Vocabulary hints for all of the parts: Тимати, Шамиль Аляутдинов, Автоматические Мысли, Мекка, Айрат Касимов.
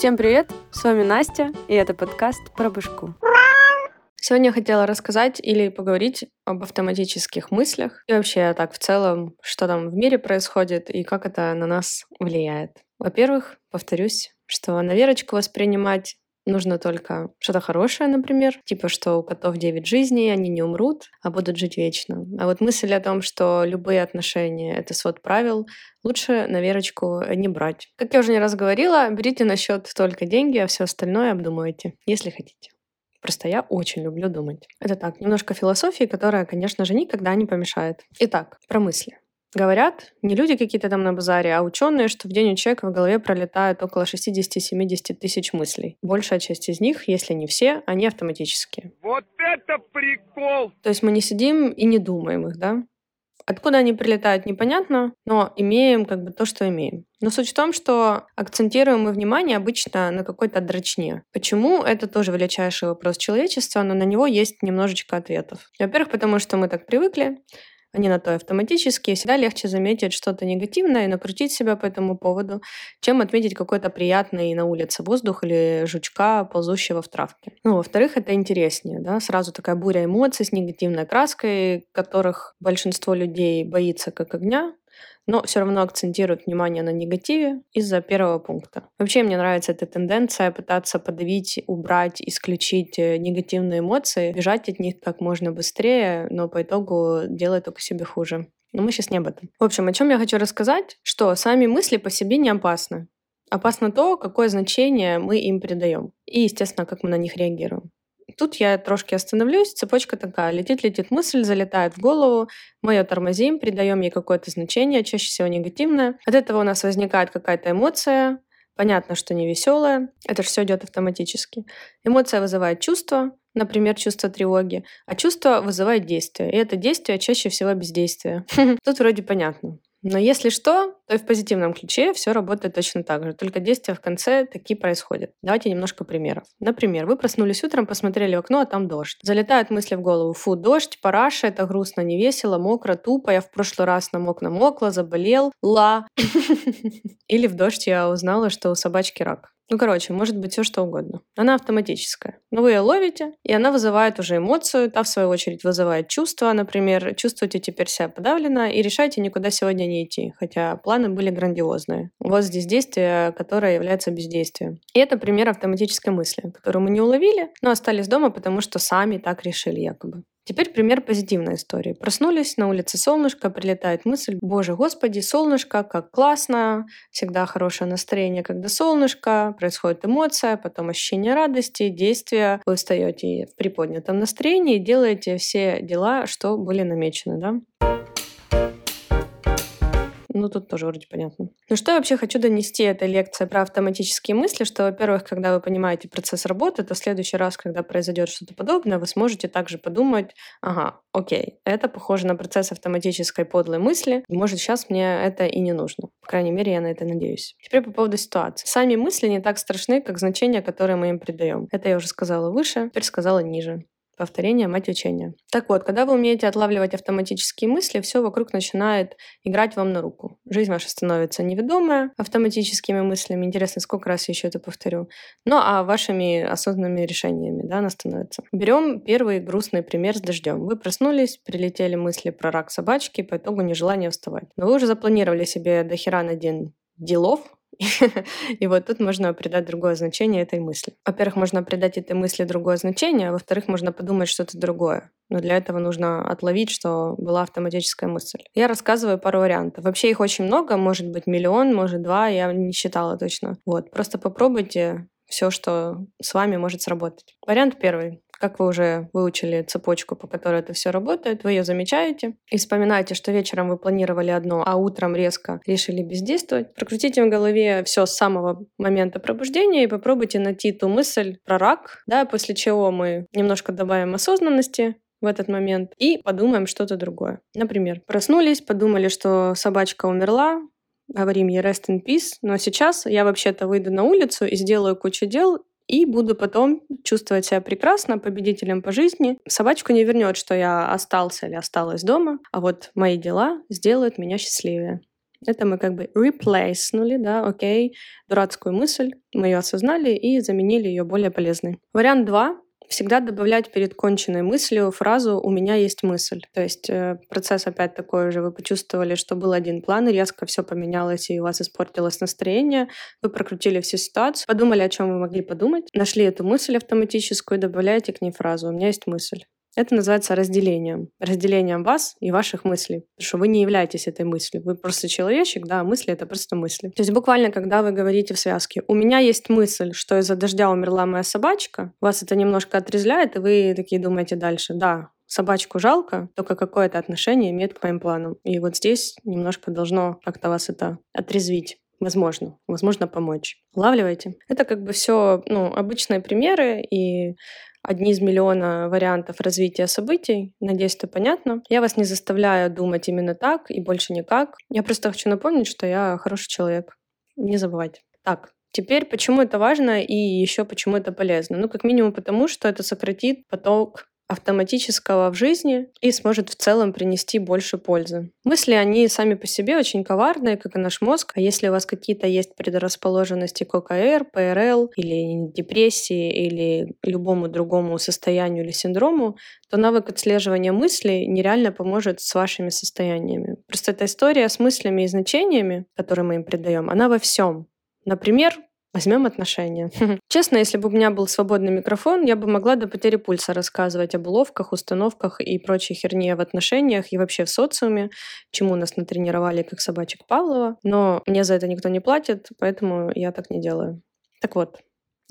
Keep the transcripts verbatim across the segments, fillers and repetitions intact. Всем привет, с вами Настя, и это подкаст про башку. Сегодня я хотела рассказать или поговорить об автоматических мыслях и вообще так в целом, что там в мире происходит и как это на нас влияет. Во-первых, повторюсь, что на верочку воспринимать нужно только что-то хорошее, например, типа, что у котов девять жизней, они не умрут, а будут жить вечно. А вот мысль о том, что любые отношения — это свод правил, лучше на верочку не брать. Как я уже не раз говорила, берите на счет только деньги, а все остальное обдумывайте, если хотите. Просто я очень люблю думать. Это так, немножко философии, которая, конечно же, никогда не помешает. Итак, про мысли. Говорят, не люди какие-то там на базаре, а ученые, что в день у человека в голове пролетает около шестьдесят-семьдесят тысяч мыслей. Большая часть из них, если не все, они автоматические. Вот это прикол! То есть мы не сидим и не думаем их, да? Откуда они прилетают, непонятно, но имеем как бы то, что имеем. Но суть в том, что акцентируем мы внимание обычно на какой-то дрочне. Почему? Это тоже величайший вопрос человечества, но на него есть немножечко ответов. Во-первых, потому что мы так привыкли, они на то автоматические, всегда легче заметить что-то негативное и накрутить себя по этому поводу, чем отметить какой-то приятный на улице воздух или жучка, ползущего в травке. Ну, во-вторых, это интереснее, да, сразу такая буря эмоций с негативной краской, которых большинство людей боится как огня, но все равно акцентируют внимание на негативе из-за первого пункта. Вообще мне нравится эта тенденция пытаться подавить, убрать, исключить негативные эмоции, бежать от них как можно быстрее, но по итогу делать только себе хуже. Но мы сейчас не об этом. В общем, о чем я хочу рассказать, что сами мысли по себе не опасны. Опасно то, какое значение мы им придаем и, естественно, как мы на них реагируем. Тут я трошки остановлюсь, цепочка такая. Летит-летит мысль, залетает в голову, мы ее тормозим, придаем ей какое-то значение, чаще всего негативное. От этого у нас возникает какая-то эмоция, понятно, что не веселая, это же все идет автоматически. Эмоция вызывает чувство, например, чувство тревоги, а чувство вызывает действие. И это действие чаще всего бездействие. Тут вроде понятно. Но если что, то и в позитивном ключе все работает точно так же, только действия в конце такие происходят. Давайте немножко примеров. Например, вы проснулись утром, посмотрели в окно, а там дождь. Залетают мысли в голову: фу, дождь, параша, это грустно, невесело, мокро, тупо, я в прошлый раз намок-намокла, заболел, ла. Или в дождь я узнала, что у собачки рак. Ну, короче, может быть все что угодно. Она автоматическая. Но вы ее ловите, и она вызывает уже эмоцию, та, в свою очередь, вызывает чувства, например, чувствуете теперь себя подавленно и решаете никуда сегодня не идти, хотя планы были грандиозные. У вас здесь действие, которое является бездействием. И это пример автоматической мысли, которую мы не уловили, но остались дома, потому что сами так решили якобы. Теперь пример позитивной истории. Проснулись, на улице солнышко, прилетает мысль: «Боже, Господи, солнышко, как классно! Всегда хорошее настроение, когда солнышко». Происходит эмоция, потом ощущение радости, действия. Вы встаете в приподнятом настроении и делаете все дела, что были намечены, да? Ну, тут тоже вроде понятно. Ну, что я вообще хочу донести этой лекции про автоматические мысли, что, во-первых, когда вы понимаете процесс работы, то в следующий раз, когда произойдет что-то подобное, вы сможете также подумать: ага, окей, это похоже на процесс автоматической подлой мысли, может, сейчас мне это и не нужно. По крайней мере, я на это надеюсь. Теперь по поводу ситуации. Сами мысли не так страшны, как значения, которые мы им придаем. Это я уже сказала выше, теперь сказала ниже. Повторение — мать учения. Так вот, когда вы умеете отлавливать автоматические мысли, все вокруг начинает играть вам на руку. Жизнь ваша становится неведомая автоматическими мыслями. Интересно, сколько раз я еще это повторю. Ну, а вашими осознанными решениями, да, она становится. Берем первый грустный пример с дождем. Вы проснулись, прилетели мысли про рак собачки, по итогу нежелание вставать. Но вы уже запланировали себе до хера на день делов, и вот тут можно придать другое значение этой мысли. Во-первых, можно придать этой мысли другое значение, а во-вторых, можно подумать что-то другое. Но для этого нужно отловить, что была автоматическая мысль. Я рассказываю пару вариантов. Вообще их очень много, может быть миллион, может два, я не считала точно. Вот, просто попробуйте все, что с вами может сработать. Вариант первый. Как вы уже выучили цепочку, по которой это все работает, вы ее замечаете и вспоминаете, что вечером вы планировали одно, а утром резко решили бездействовать. Прокрутите в голове все с самого момента пробуждения и попробуйте найти ту мысль про рак, да, после чего мы немножко добавим осознанности в этот момент и подумаем что-то другое. Например, проснулись, подумали, что собачка умерла, говорим ей rest in peace, но сейчас я вообще-то выйду на улицу и сделаю кучу дел, и буду потом чувствовать себя прекрасно, победителем по жизни. Собачку не вернет, что я остался или осталась дома, а вот мои дела сделают меня счастливее. Это мы как бы реплейснули, да, окей, дурацкую мысль, мы ее осознали и заменили ее более полезной. Вариант два. Всегда добавлять перед конченной мыслью фразу «у меня есть мысль». То есть процесс опять такой же. Вы почувствовали, что был один план, и резко все поменялось, и у вас испортилось настроение. Вы прокрутили всю ситуацию, подумали, о чем вы могли подумать, нашли эту мысль автоматическую и добавляете к ней фразу «у меня есть мысль». Это называется разделением. Разделением вас и ваших мыслей. Потому что вы не являетесь этой мыслью. Вы просто человечек, да, а мысли — это просто мысли. То есть буквально, когда вы говорите в связке «у меня есть мысль, что из-за дождя умерла моя собачка», вас это немножко отрезвляет, и вы такие думаете дальше «да». Собачку жалко, только какое-то отношение имеет к моим планам. И вот здесь немножко должно как-то вас это отрезвить. Возможно. Возможно, помочь. Улавливайте. Это как бы все, ну, обычные примеры и одни из миллиона вариантов развития событий. Надеюсь, это понятно. Я вас не заставляю думать именно так и больше никак. Я просто хочу напомнить, что я хороший человек. Не забывайте. Так. Теперь, почему это важно и еще почему это полезно? Ну, как минимум потому, что это сократит поток автоматического в жизни и сможет в целом принести больше пользы. Мысли, они сами по себе очень коварные, как и наш мозг. А если у вас какие-то есть предрасположенности к о ка эр, пэ эр эл или депрессии, или любому другому состоянию или синдрому, то навык отслеживания мыслей нереально поможет с вашими состояниями. Просто эта история с мыслями и значениями, которые мы им придаем, она во всем. Например, возьмем отношения. Честно, если бы у меня был свободный микрофон, я бы могла до потери пульса рассказывать об уловках, установках и прочей херне в отношениях и вообще в социуме, чему нас натренировали как собачек Павлова. Но мне за это никто не платит, поэтому я так не делаю. Так вот,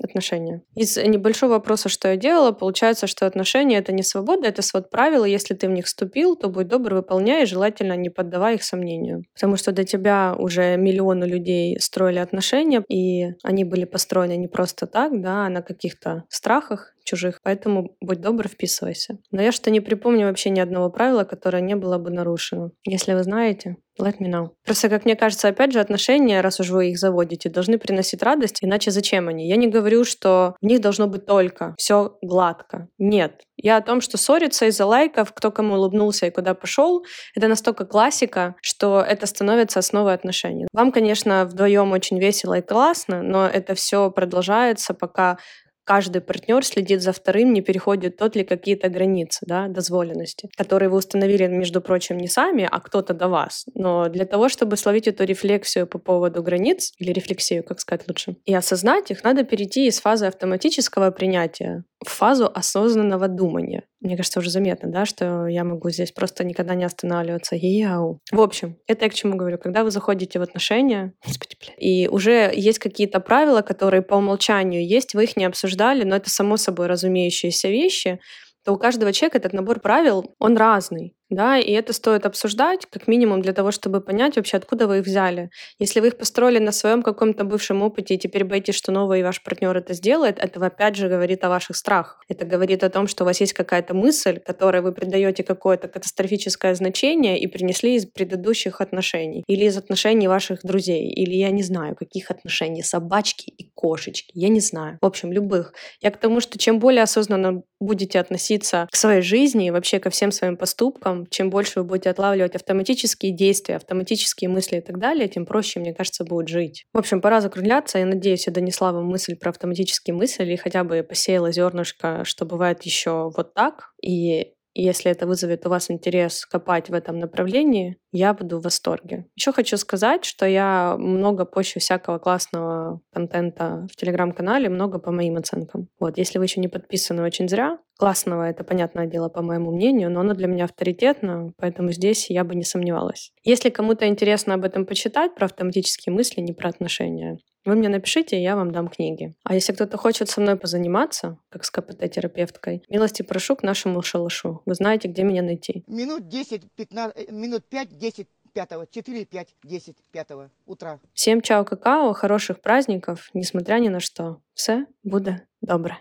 отношения. Из небольшого вопроса, что я делала, получается, что отношения — это не свобода, это свод правил, и если ты в них вступил, то будь добр, выполняй, и желательно не поддавай их сомнению. Потому что до тебя уже миллионы людей строили отношения, и они были построены не просто так, да, а на каких-то страхах чужих, поэтому будь добр, вписывайся. Но я что не припомню вообще ни одного правила, которое не было бы нарушено. Если вы знаете, let me know. Просто, как мне кажется, опять же, отношения, раз уж вы их заводите, должны приносить радость, иначе зачем они? Я не говорю, что в них должно быть только все гладко. Нет. Я о том, что ссориться из-за лайков, кто кому улыбнулся и куда пошел, это настолько классика, что это становится основой отношений. Вам, конечно, вдвоем очень весело и классно, но это все продолжается, пока каждый партнер следит за вторым, не переходит тот ли какие-то границы, да, дозволенности, которые вы установили, между прочим, не сами, а кто-то до вас. Но для того, чтобы словить эту рефлексию по поводу границ, или рефлексию, как сказать лучше, и осознать их, надо перейти из фазы автоматического принятия в фазу осознанного думания. Мне кажется, уже заметно, да, что я могу здесь просто никогда не останавливаться. Яу. В общем, это я к чему говорю. Когда вы заходите в отношения, господи, блядь, и уже есть какие-то правила, которые по умолчанию есть, вы их не обсуждали, но это само собой разумеющиеся вещи, то у каждого человека этот набор правил, он разный. Да, и это стоит обсуждать, как минимум, для того, чтобы понять вообще, откуда вы их взяли. Если вы их построили на своем каком-то бывшем опыте, и теперь боитесь, что новый ваш партнер это сделает, это опять же говорит о ваших страхах. Это говорит о том, что у вас есть какая-то мысль, которой вы придаете какое-то катастрофическое значение и принесли из предыдущих отношений, или из отношений ваших друзей, или я не знаю, каких отношений, собачки и кошечки, я не знаю. В общем, любых. Я к тому, что чем более осознанно будете относиться к своей жизни и вообще ко всем своим поступкам, чем больше вы будете отлавливать автоматические действия, автоматические мысли и так далее, тем проще, мне кажется, будет жить. В общем, пора закругляться. Я надеюсь, я донесла вам мысль про автоматические мысли или хотя бы посеяла зернышко, что бывает еще вот так. И если это вызовет у вас интерес копать в этом направлении, я буду в восторге. Еще хочу сказать, что я много пощу всякого классного контента в Телеграм-канале, много по моим оценкам. Вот, если вы еще не подписаны, очень зря. Классного — это, понятное дело, по моему мнению, но оно для меня авторитетно, поэтому здесь я бы не сомневалась. Если кому-то интересно об этом почитать, про автоматические мысли, не про отношения, вы мне напишите, и я вам дам книги. А если кто-то хочет со мной позаниматься, как с ка пэ тэ-терапевткой, милости прошу к нашему шалашу. Вы знаете, где меня найти. Минут десять пятнадцать, минут пять десять пятого, четыре пять десять пятого утра. Всем чао-какао, хороших праздников, несмотря ни на что. Все буде добре.